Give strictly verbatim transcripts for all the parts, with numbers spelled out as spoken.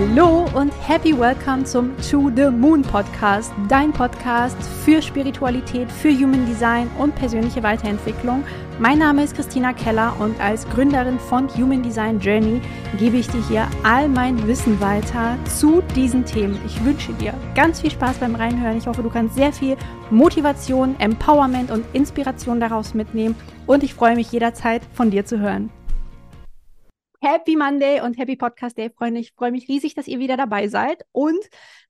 Hallo und happy welcome zum To The Moon Podcast, dein Podcast für Spiritualität, für Human Design und persönliche Weiterentwicklung. Mein Name ist Kristina Keller und als Gründerin von Human Design Journey gebe ich dir hier all mein Wissen weiter zu diesen Themen. Ich wünsche dir ganz viel Spaß beim Reinhören. Ich hoffe, du kannst sehr viel Motivation, Empowerment und Inspiration daraus mitnehmen und ich freue mich jederzeit von dir zu hören. Happy Monday und Happy Podcast Day, Freunde. Ich freue mich riesig, dass ihr wieder dabei seid und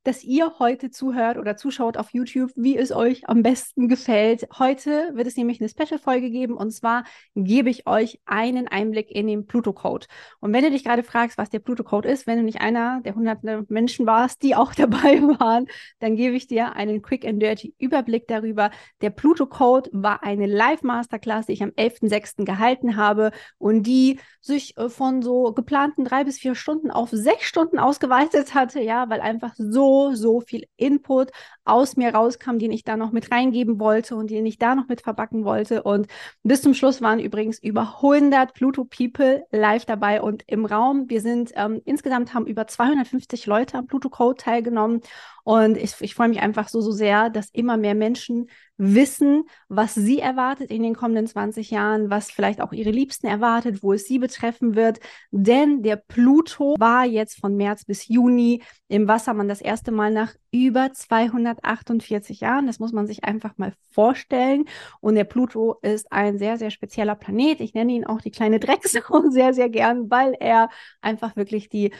dass ihr heute zuhört oder zuschaut auf YouTube, wie es euch am besten gefällt. Heute wird es nämlich eine Special-Folge geben und zwar gebe ich euch einen Einblick in den Pluto-Code. Und wenn du dich gerade fragst, was der Pluto-Code ist, wenn du nicht einer der hunderte Menschen warst, die auch dabei waren, dann gebe ich dir einen quick and dirty Überblick darüber. Der Pluto-Code war eine Live-Masterclass, die ich am elften sechsten gehalten habe und die sich von so geplanten drei bis vier Stunden auf sechs Stunden ausgeweitet hatte, ja, weil einfach so, so viel Input aus mir rauskam, den ich da noch mit reingeben wollte und den ich da noch mit verbacken wollte. Und bis zum Schluss waren übrigens über hundert Pluto People live dabei und im Raum. Wir sind ähm, insgesamt haben über zweihundertfünfzig Leute am Pluto Code teilgenommen. Und ich, ich freue mich einfach so, so sehr, dass immer mehr Menschen wissen, was sie erwartet in den kommenden zwanzig Jahren, was vielleicht auch ihre Liebsten erwartet, wo es sie betreffen wird. Denn der Pluto war jetzt von März bis Juni im Wassermann das erste Mal nach über zweihundertachtundvierzig Jahren. Das muss man sich einfach mal vorstellen. Und der Pluto ist ein sehr, sehr spezieller Planet. Ich nenne ihn auch die kleine Drecksau sehr, sehr gern, weil er einfach wirklich die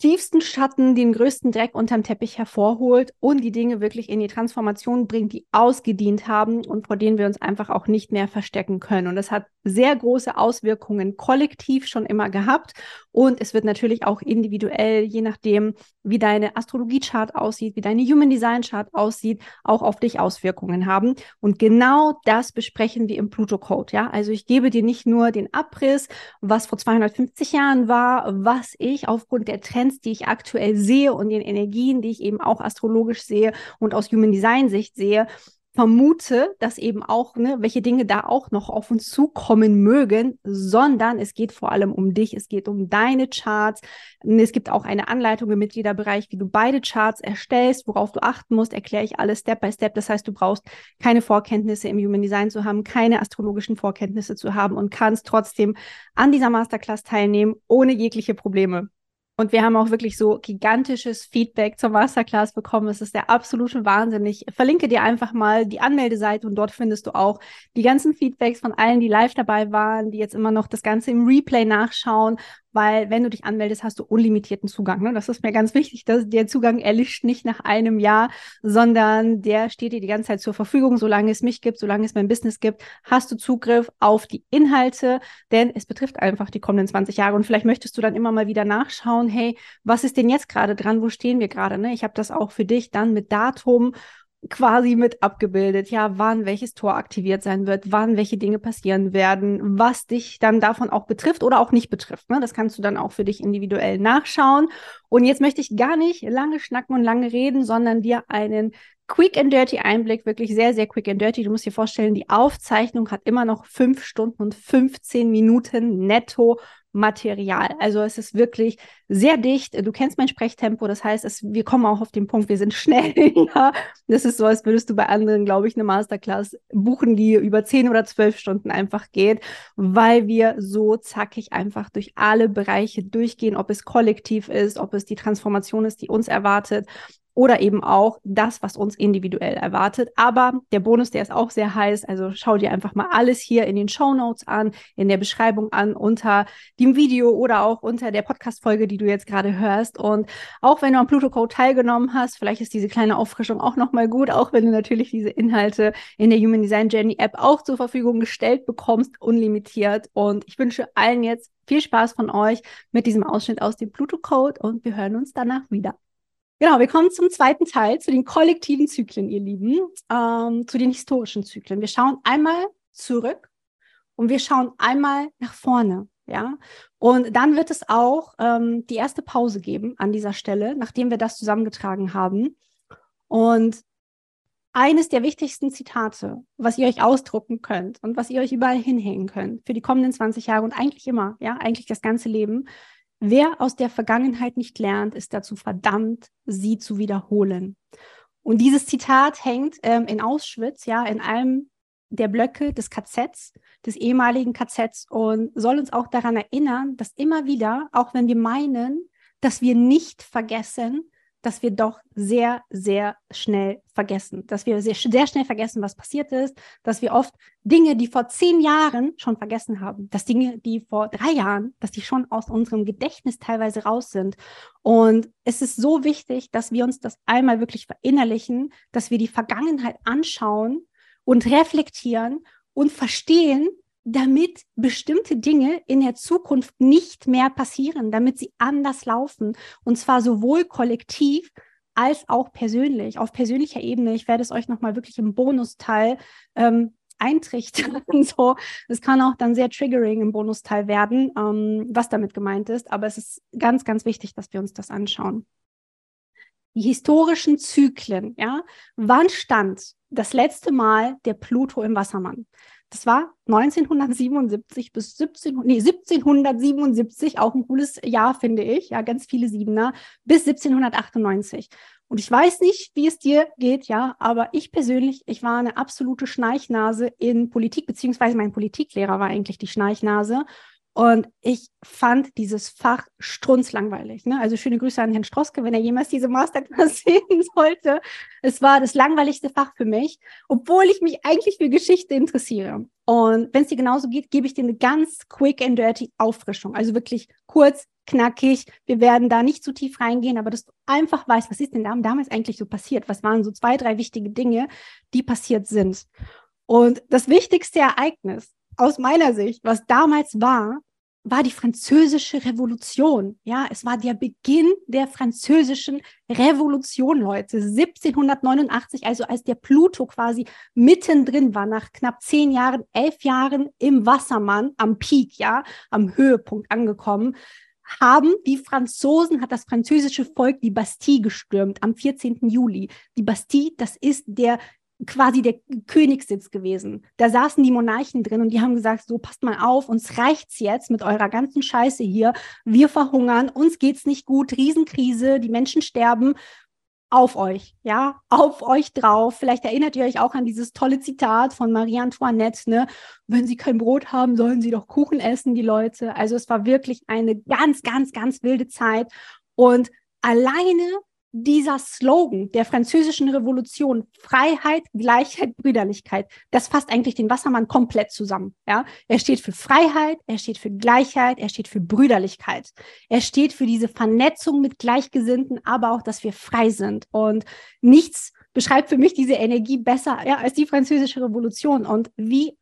tiefsten Schatten, den größten Dreck unterm Teppich hervorholt und die Dinge wirklich in die Transformation bringt, die ausgedient haben und vor denen wir uns einfach auch nicht mehr verstecken können. Und das hat sehr große Auswirkungen kollektiv schon immer gehabt und es wird natürlich auch individuell, je nachdem, wie deine Astrologie-Chart aussieht, wie deine Human Design-Chart aussieht, auch auf dich Auswirkungen haben. Und genau das besprechen wir im Pluto-Code. Ja? Also ich gebe dir nicht nur den Abriss, was vor zweihundertfünfzig Jahren war, was ich aufgrund der Trends, die ich aktuell sehe und den Energien, die ich eben auch astrologisch sehe und aus Human Design Sicht sehe, vermute, dass eben auch, ne, welche Dinge da auch noch auf uns zukommen mögen, sondern es geht vor allem um dich, es geht um deine Charts. Es gibt auch eine Anleitung im Mitgliederbereich, wie du beide Charts erstellst, worauf du achten musst, erkläre ich alles Step by Step. Das heißt, du brauchst keine Vorkenntnisse im Human Design zu haben, keine astrologischen Vorkenntnisse zu haben und kannst trotzdem an dieser Masterclass teilnehmen, ohne jegliche Probleme. Und wir haben auch wirklich so gigantisches Feedback zur Masterclass bekommen. Es ist der absolute Wahnsinn. Ich verlinke dir einfach mal die Anmeldeseite und dort findest du auch die ganzen Feedbacks von allen, die live dabei waren, die jetzt immer noch das Ganze im Replay nachschauen. Weil wenn du dich anmeldest, hast du unlimitierten Zugang. Ne? Das ist mir ganz wichtig, dass der Zugang erlischt nicht nach einem Jahr, sondern der steht dir die ganze Zeit zur Verfügung. Solange es mich gibt, solange es mein Business gibt, hast du Zugriff auf die Inhalte, denn es betrifft einfach die kommenden zwanzig Jahre. Und vielleicht möchtest du dann immer mal wieder nachschauen, hey, was ist denn jetzt gerade dran, wo stehen wir gerade? Ne? Ich habe das auch für dich dann mit Datum quasi mit abgebildet, ja, wann welches Tor aktiviert sein wird, wann welche Dinge passieren werden, was dich dann davon auch betrifft oder auch nicht betrifft. Ne? Das kannst du dann auch für dich individuell nachschauen. Und jetzt möchte ich gar nicht lange schnacken und lange reden, sondern dir einen quick and dirty Einblick, wirklich sehr, sehr quick and dirty. Du musst dir vorstellen, die Aufzeichnung hat immer noch fünf Stunden und fünfzehn Minuten netto Material. Also es ist wirklich sehr dicht. Du kennst mein Sprechtempo, das heißt, es, wir kommen auch auf den Punkt, wir sind schnell. Ja? Das ist so, als würdest du bei anderen, glaube ich, eine Masterclass buchen, die über zehn oder zwölf Stunden einfach geht, weil wir so zackig einfach durch alle Bereiche durchgehen, ob es kollektiv ist, ob es die Transformation ist, die uns erwartet, oder eben auch das, was uns individuell erwartet. Aber der Bonus, der ist auch sehr heiß. Also schau dir einfach mal alles hier in den Shownotes an, in der Beschreibung an, unter dem Video oder auch unter der Podcast-Folge, die du jetzt gerade hörst. Und auch wenn du am Pluto-Code teilgenommen hast, vielleicht ist diese kleine Auffrischung auch nochmal gut, auch wenn du natürlich diese Inhalte in der Human Design Journey App auch zur Verfügung gestellt bekommst, unlimitiert. Und ich wünsche allen jetzt viel Spaß von euch mit diesem Ausschnitt aus dem Pluto-Code und wir hören uns danach wieder. Genau, wir kommen zum zweiten Teil, zu den kollektiven Zyklen, ihr Lieben, ähm, zu den historischen Zyklen. Wir schauen einmal zurück und wir schauen einmal nach vorne, ja. Und dann wird es auch ähm, die erste Pause geben an dieser Stelle, nachdem wir das zusammengetragen haben. Und eines der wichtigsten Zitate, was ihr euch ausdrucken könnt und was ihr euch überall hinhängen könnt für die kommenden zwanzig Jahre und eigentlich immer, ja, eigentlich das ganze Leben, Wer aus der Vergangenheit nicht lernt, ist dazu verdammt, sie zu wiederholen. Und dieses Zitat hängt ähm, in Auschwitz, ja, in einem der Blöcke des K Zs, des ehemaligen K Zs, und soll uns auch daran erinnern, dass immer wieder, auch wenn wir meinen, dass wir nicht vergessen, dass wir doch sehr, sehr schnell vergessen, dass wir sehr, sehr schnell vergessen, was passiert ist, dass wir oft Dinge, die vor zehn Jahren schon vergessen haben, dass Dinge, die vor drei Jahren, dass die schon aus unserem Gedächtnis teilweise raus sind. Und es ist so wichtig, dass wir uns das einmal wirklich verinnerlichen, dass wir die Vergangenheit anschauen und reflektieren und verstehen, damit bestimmte Dinge in der Zukunft nicht mehr passieren, damit sie anders laufen, und zwar sowohl kollektiv als auch persönlich, auf persönlicher Ebene. Ich werde es euch nochmal wirklich im Bonusteil ähm, eintrichtern. So, es kann auch dann sehr triggering im Bonusteil werden, ähm, was damit gemeint ist, aber es ist ganz, ganz wichtig, dass wir uns das anschauen. Die historischen Zyklen, ja, wann stand das letzte Mal der Pluto im Wassermann? Das war neunzehnhundertsiebenundsiebzig bis siebzehn, nee, siebzehnhundertsiebenundsiebzig, auch ein cooles Jahr, finde ich, ja, ganz viele Siebener, bis siebzehnhundertachtundneunzig. Und ich weiß nicht, wie es dir geht, ja, aber ich persönlich, ich war eine absolute Schnarchnase in Politik, beziehungsweise mein Politiklehrer war eigentlich die Schnarchnase. Und ich fand dieses Fach strunzlangweilig, ne? Also schöne Grüße an Herrn Stroske, wenn er jemals diese Masterclass sehen sollte. Es war das langweiligste Fach für mich, obwohl ich mich eigentlich für Geschichte interessiere. Und wenn es dir genauso geht, gebe ich dir eine ganz quick and dirty Auffrischung. Also wirklich kurz, knackig. Wir werden da nicht zu tief reingehen, aber dass du einfach weißt, was ist denn damals eigentlich so passiert? Was waren so zwei, drei wichtige Dinge, die passiert sind? Und das wichtigste Ereignis, aus meiner Sicht, was damals war, war die Französische Revolution. Ja, es war der Beginn der Französischen Revolution, Leute. siebzehnhundertneunundachtzig, also als der Pluto quasi mittendrin war, nach knapp zehn Jahren, elf Jahren im Wassermann, am Peak, ja, am Höhepunkt angekommen, haben die Franzosen, hat das französische Volk die Bastille gestürmt am vierzehnten Juli. Die Bastille, das ist der quasi der Königssitz gewesen. Da saßen die Monarchen drin und die haben gesagt, so, passt mal auf, uns reicht's jetzt mit eurer ganzen Scheiße hier. Wir verhungern, uns geht's nicht gut, Riesenkrise, die Menschen sterben. Auf euch, ja, auf euch drauf. Vielleicht erinnert ihr euch auch an dieses tolle Zitat von Marie Antoinette, ne? Wenn sie kein Brot haben, sollen sie doch Kuchen essen, die Leute. Also es war wirklich eine ganz, ganz, ganz wilde Zeit. Und alleine dieser Slogan der Französischen Revolution, Freiheit, Gleichheit, Brüderlichkeit, das fasst eigentlich den Wassermann komplett zusammen. Ja? Er steht für Freiheit, er steht für Gleichheit, er steht für Brüderlichkeit. Er steht für diese Vernetzung mit Gleichgesinnten, aber auch, dass wir frei sind. Und nichts beschreibt für mich diese Energie besser, ja, als die Französische Revolution. Und wie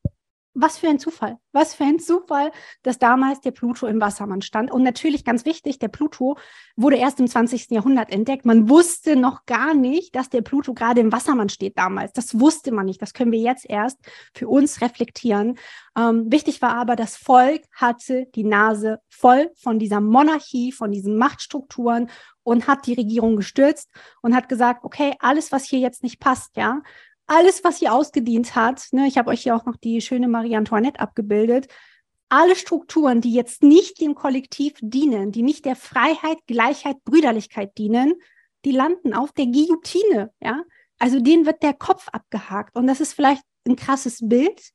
Was für ein Zufall, was für ein Zufall, dass damals der Pluto im Wassermann stand. Und natürlich ganz wichtig, der Pluto wurde erst im zwanzigsten Jahrhundert entdeckt. Man wusste noch gar nicht, dass der Pluto gerade im Wassermann steht damals. Das wusste man nicht, das können wir jetzt erst für uns reflektieren. Ähm, wichtig war aber, das Volk hatte die Nase voll von dieser Monarchie, von diesen Machtstrukturen, und hat die Regierung gestürzt und hat gesagt, okay, alles, was hier jetzt nicht passt, ja, alles, was hier ausgedient hat, ne, ich habe euch hier auch noch die schöne Marie Antoinette abgebildet, alle Strukturen, die jetzt nicht dem Kollektiv dienen, die nicht der Freiheit, Gleichheit, Brüderlichkeit dienen, die landen auf der Guillotine, ja? Also denen wird der Kopf abgehakt, und das ist vielleicht ein krasses Bild,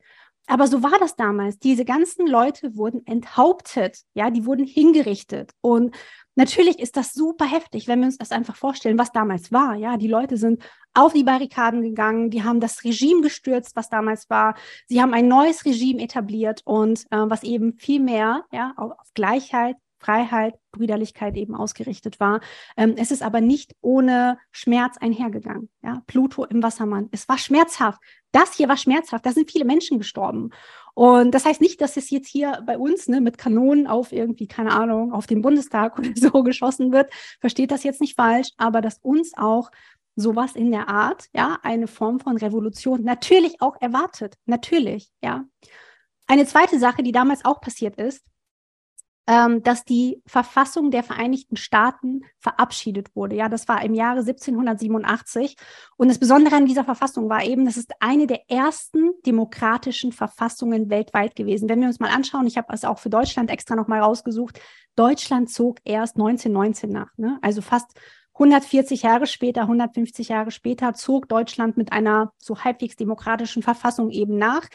aber so war das damals. Diese ganzen Leute wurden enthauptet, ja, die wurden hingerichtet, und natürlich ist das super heftig, wenn wir uns das einfach vorstellen, was damals war. Ja, die Leute sind auf die Barrikaden gegangen, die haben das Regime gestürzt, was damals war. Sie haben ein neues Regime etabliert, und äh, was eben viel mehr, ja, auf Gleichheit, Freiheit, Brüderlichkeit eben ausgerichtet war. Ähm, es ist aber nicht ohne Schmerz einhergegangen. Ja? Pluto im Wassermann. Es war schmerzhaft. Das hier war schmerzhaft. Da sind viele Menschen gestorben. Und das heißt nicht, dass es jetzt hier bei uns, ne, mit Kanonen auf irgendwie, keine Ahnung, auf den Bundestag oder so geschossen wird. Versteht das jetzt nicht falsch, aber dass uns auch sowas in der Art, ja, eine Form von Revolution natürlich auch erwartet. Natürlich, ja. Eine zweite Sache, die damals auch passiert ist, ähm, dass die Verfassung der Vereinigten Staaten verabschiedet wurde. Ja, das war im Jahre siebzehnhundertsiebenundachtzig. Und das Besondere an dieser Verfassung war eben, das ist eine der ersten demokratischen Verfassungen weltweit gewesen. Wenn wir uns mal anschauen, ich habe es auch für Deutschland extra nochmal rausgesucht, Deutschland zog erst neunzehnhundertneunzehn nach, ne? Also fast hundertvierzig Jahre später, hundertfünfzig Jahre später zog Deutschland mit einer so halbwegs demokratischen Verfassung eben nach.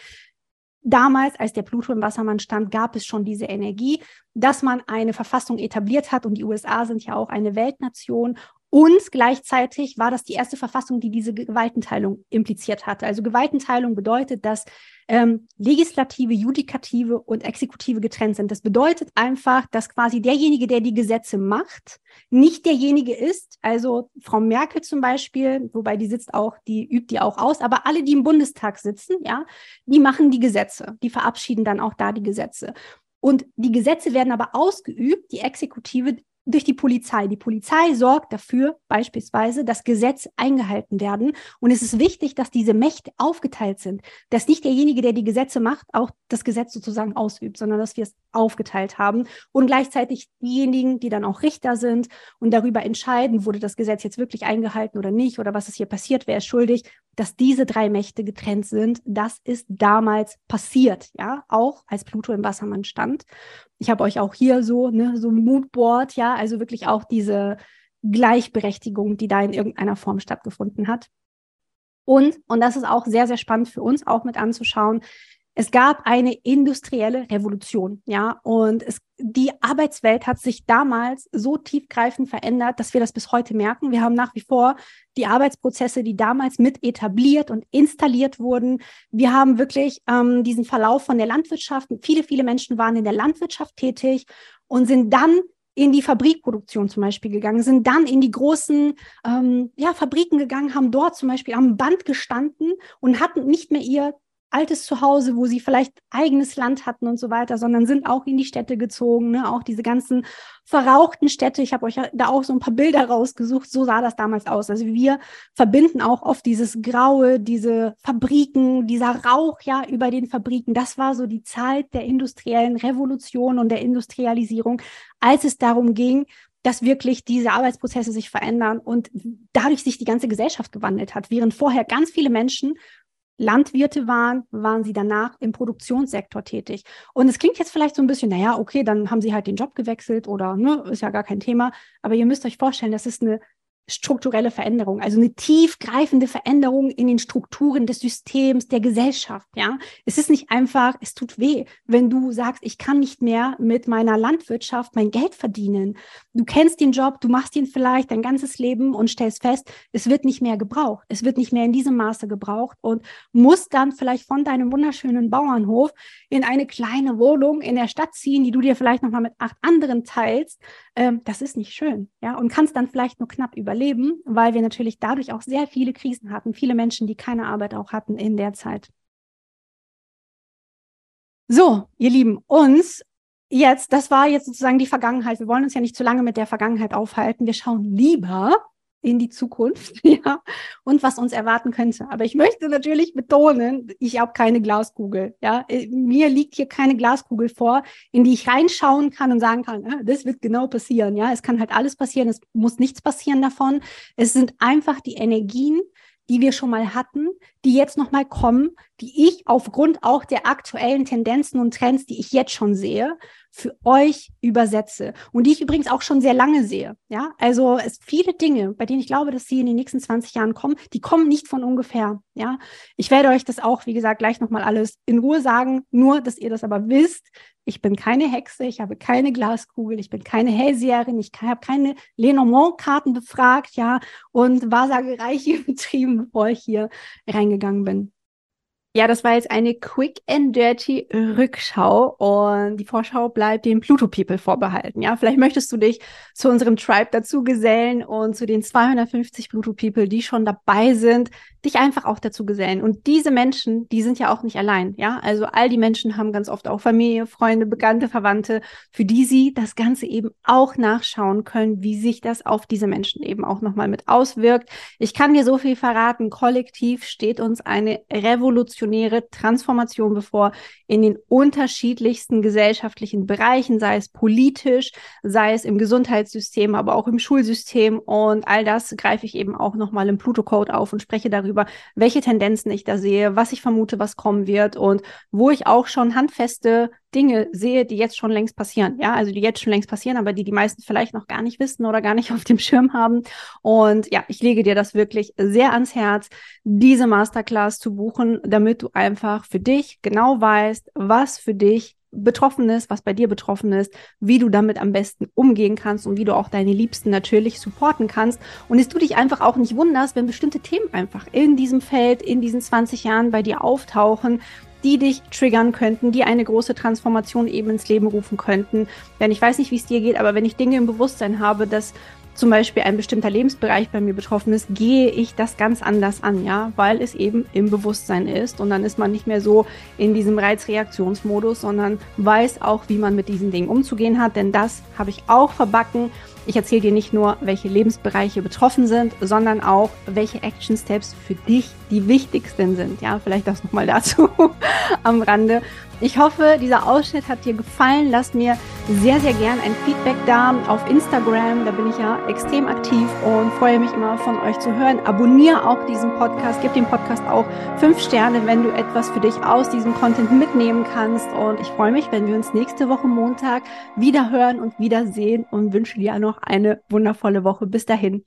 Damals, als der Pluto im Wassermann stand, gab es schon diese Energie, dass man eine Verfassung etabliert hat. Und die U S A sind ja auch eine Weltnation. Und gleichzeitig war das die erste Verfassung, die diese Gewaltenteilung impliziert hatte. Also Gewaltenteilung bedeutet, dass ähm, Legislative, Judikative und Exekutive getrennt sind. Das bedeutet einfach, dass quasi derjenige, der die Gesetze macht, nicht derjenige ist. Also Frau Merkel zum Beispiel, wobei die sitzt auch, die übt die auch aus, aber alle, die im Bundestag sitzen, ja, die machen die Gesetze, die verabschieden dann auch da die Gesetze. Und die Gesetze werden aber ausgeübt, die Exekutive durch die Polizei. Die Polizei sorgt dafür beispielsweise, dass Gesetze eingehalten werden. Und es ist wichtig, dass diese Mächte aufgeteilt sind, dass nicht derjenige, der die Gesetze macht, auch das Gesetz sozusagen ausübt, sondern dass wir es aufgeteilt haben. Und gleichzeitig diejenigen, die dann auch Richter sind und darüber entscheiden, wurde das Gesetz jetzt wirklich eingehalten oder nicht, oder was ist hier passiert, wer ist schuldig, dass diese drei Mächte getrennt sind. Das ist damals passiert, ja, auch als Pluto im Wassermann stand. Ich habe euch auch hier so, ne, so ein Moodboard, ja, also wirklich auch diese Gleichberechtigung, die da in irgendeiner Form stattgefunden hat. Und, und das ist auch sehr, sehr spannend für uns auch mit anzuschauen, es gab eine industrielle Revolution, ja, und es, die Arbeitswelt hat sich damals so tiefgreifend verändert, dass wir das bis heute merken. Wir haben nach wie vor die Arbeitsprozesse, die damals mit etabliert und installiert wurden. Wir haben wirklich ähm, diesen Verlauf von der Landwirtschaft. Viele, viele Menschen waren in der Landwirtschaft tätig und sind dann in die Fabrikproduktion zum Beispiel gegangen, sind dann in die großen ähm, ja, Fabriken gegangen, haben dort zum Beispiel am Band gestanden und hatten nicht mehr ihr altes Zuhause, wo sie vielleicht eigenes Land hatten und so weiter, sondern sind auch in die Städte gezogen, ne? Auch diese ganzen verrauchten Städte. Ich habe euch da auch so ein paar Bilder rausgesucht. So sah das damals aus. Also wir verbinden auch oft dieses Graue, diese Fabriken, dieser Rauch ja über den Fabriken. Das war so die Zeit der industriellen Revolution und der Industrialisierung, als es darum ging, dass wirklich diese Arbeitsprozesse sich verändern und dadurch sich die ganze Gesellschaft gewandelt hat. Während vorher ganz viele Menschen Landwirte waren, waren sie danach im Produktionssektor tätig. Und es klingt jetzt vielleicht so ein bisschen, naja, okay, dann haben sie halt den Job gewechselt oder ne, ist ja gar kein Thema. Aber ihr müsst euch vorstellen, das ist eine strukturelle Veränderung, also eine tiefgreifende Veränderung in den Strukturen des Systems, der Gesellschaft, ja. Es ist nicht einfach, es tut weh, wenn du sagst, ich kann nicht mehr mit meiner Landwirtschaft mein Geld verdienen. Du kennst den Job, du machst ihn vielleicht dein ganzes Leben und stellst fest, es wird nicht mehr gebraucht, es wird nicht mehr in diesem Maße gebraucht und musst dann vielleicht von deinem wunderschönen Bauernhof in eine kleine Wohnung in der Stadt ziehen, die du dir vielleicht nochmal mit acht anderen teilst. Ähm, das ist nicht schön, ja, und kannst dann vielleicht nur knapp über Leben, weil wir natürlich dadurch auch sehr viele Krisen hatten, viele Menschen, die keine Arbeit auch hatten in der Zeit. So, ihr Lieben, uns jetzt, das war jetzt sozusagen die Vergangenheit. Wir wollen uns ja nicht zu lange mit der Vergangenheit aufhalten. Wir schauen lieber in die Zukunft, ja, und was uns erwarten könnte. Aber ich möchte natürlich betonen, ich habe keine Glaskugel, ja. Mir liegt hier keine Glaskugel vor, in die ich reinschauen kann und sagen kann, ah, das wird genau passieren, ja. Es kann halt alles passieren, es muss nichts passieren davon. Es sind einfach die Energien, die wir schon mal hatten, die jetzt nochmal kommen, die ich aufgrund auch der aktuellen Tendenzen und Trends, die ich jetzt schon sehe, für euch übersetze und die ich übrigens auch schon sehr lange sehe. Ja, also es viele Dinge, bei denen ich glaube, dass sie in den nächsten zwanzig Jahren kommen, die kommen nicht von ungefähr. Ja, ich werde euch das auch, wie gesagt, gleich nochmal alles in Ruhe sagen, nur, dass ihr das aber wisst. Ich bin keine Hexe, ich habe keine Glaskugel, ich bin keine Hellseherin, ich habe keine Lenormand-Karten befragt, ja, und Wahrsagereiche betrieben, bevor ich hier reingegangen bin. Ja, das war jetzt eine quick and dirty Rückschau und die Vorschau bleibt den Pluto People vorbehalten. Ja, vielleicht möchtest du dich zu unserem Tribe dazu gesellen und zu den zweihundertfünfzig Pluto People, die schon dabei sind, dich einfach auch dazu gesellen. Und diese Menschen, die sind ja auch nicht allein. Ja, also all die Menschen haben ganz oft auch Familie, Freunde, Bekannte, Verwandte, für die sie das Ganze eben auch nachschauen können, wie sich das auf diese Menschen eben auch nochmal mit auswirkt. Ich kann dir so viel verraten. Kollektiv steht uns eine Revolution revolutionäre Transformation bevor in den unterschiedlichsten gesellschaftlichen Bereichen, sei es politisch, sei es im Gesundheitssystem, aber auch im Schulsystem. Und all das greife ich eben auch nochmal im Pluto-Code auf und spreche darüber, welche Tendenzen ich da sehe, was ich vermute, was kommen wird und wo ich auch schon handfeste Dinge sehe, die jetzt schon längst passieren, ja, also die jetzt schon längst passieren, aber die die meisten vielleicht noch gar nicht wissen oder gar nicht auf dem Schirm haben. Und ja, ich lege dir das wirklich sehr ans Herz, diese Masterclass zu buchen, damit du einfach für dich genau weißt, was für dich betroffen ist, was bei dir betroffen ist, wie du damit am besten umgehen kannst und wie du auch deine Liebsten natürlich supporten kannst. Und dass du dich einfach auch nicht wunderst, wenn bestimmte Themen einfach in diesem Feld, in diesen zwanzig Jahren bei dir auftauchen, die dich triggern könnten, die eine große Transformation eben ins Leben rufen könnten. Denn ich weiß nicht, wie es dir geht, aber wenn ich Dinge im Bewusstsein habe, dass zum Beispiel ein bestimmter Lebensbereich bei mir betroffen ist, gehe ich das ganz anders an, ja, weil es eben im Bewusstsein ist. Und dann ist man nicht mehr so in diesem Reizreaktionsmodus, sondern weiß auch, wie man mit diesen Dingen umzugehen hat. Denn das habe ich auch verbacken. Ich erzähle dir nicht nur, welche Lebensbereiche betroffen sind, sondern auch, welche Action Steps für dich die wichtigsten sind. Ja, vielleicht das nochmal dazu am Rande. Ich hoffe, dieser Ausschnitt hat dir gefallen. Lass mir sehr, sehr gern ein Feedback da auf Instagram. Da bin ich ja extrem aktiv und freue mich immer, von euch zu hören. Abonniere auch diesen Podcast. Gib dem Podcast auch fünf Sterne, wenn du etwas für dich aus diesem Content mitnehmen kannst. Und ich freue mich, wenn wir uns nächste Woche Montag wieder hören und wiedersehen und wünsche dir noch eine wundervolle Woche. Bis dahin.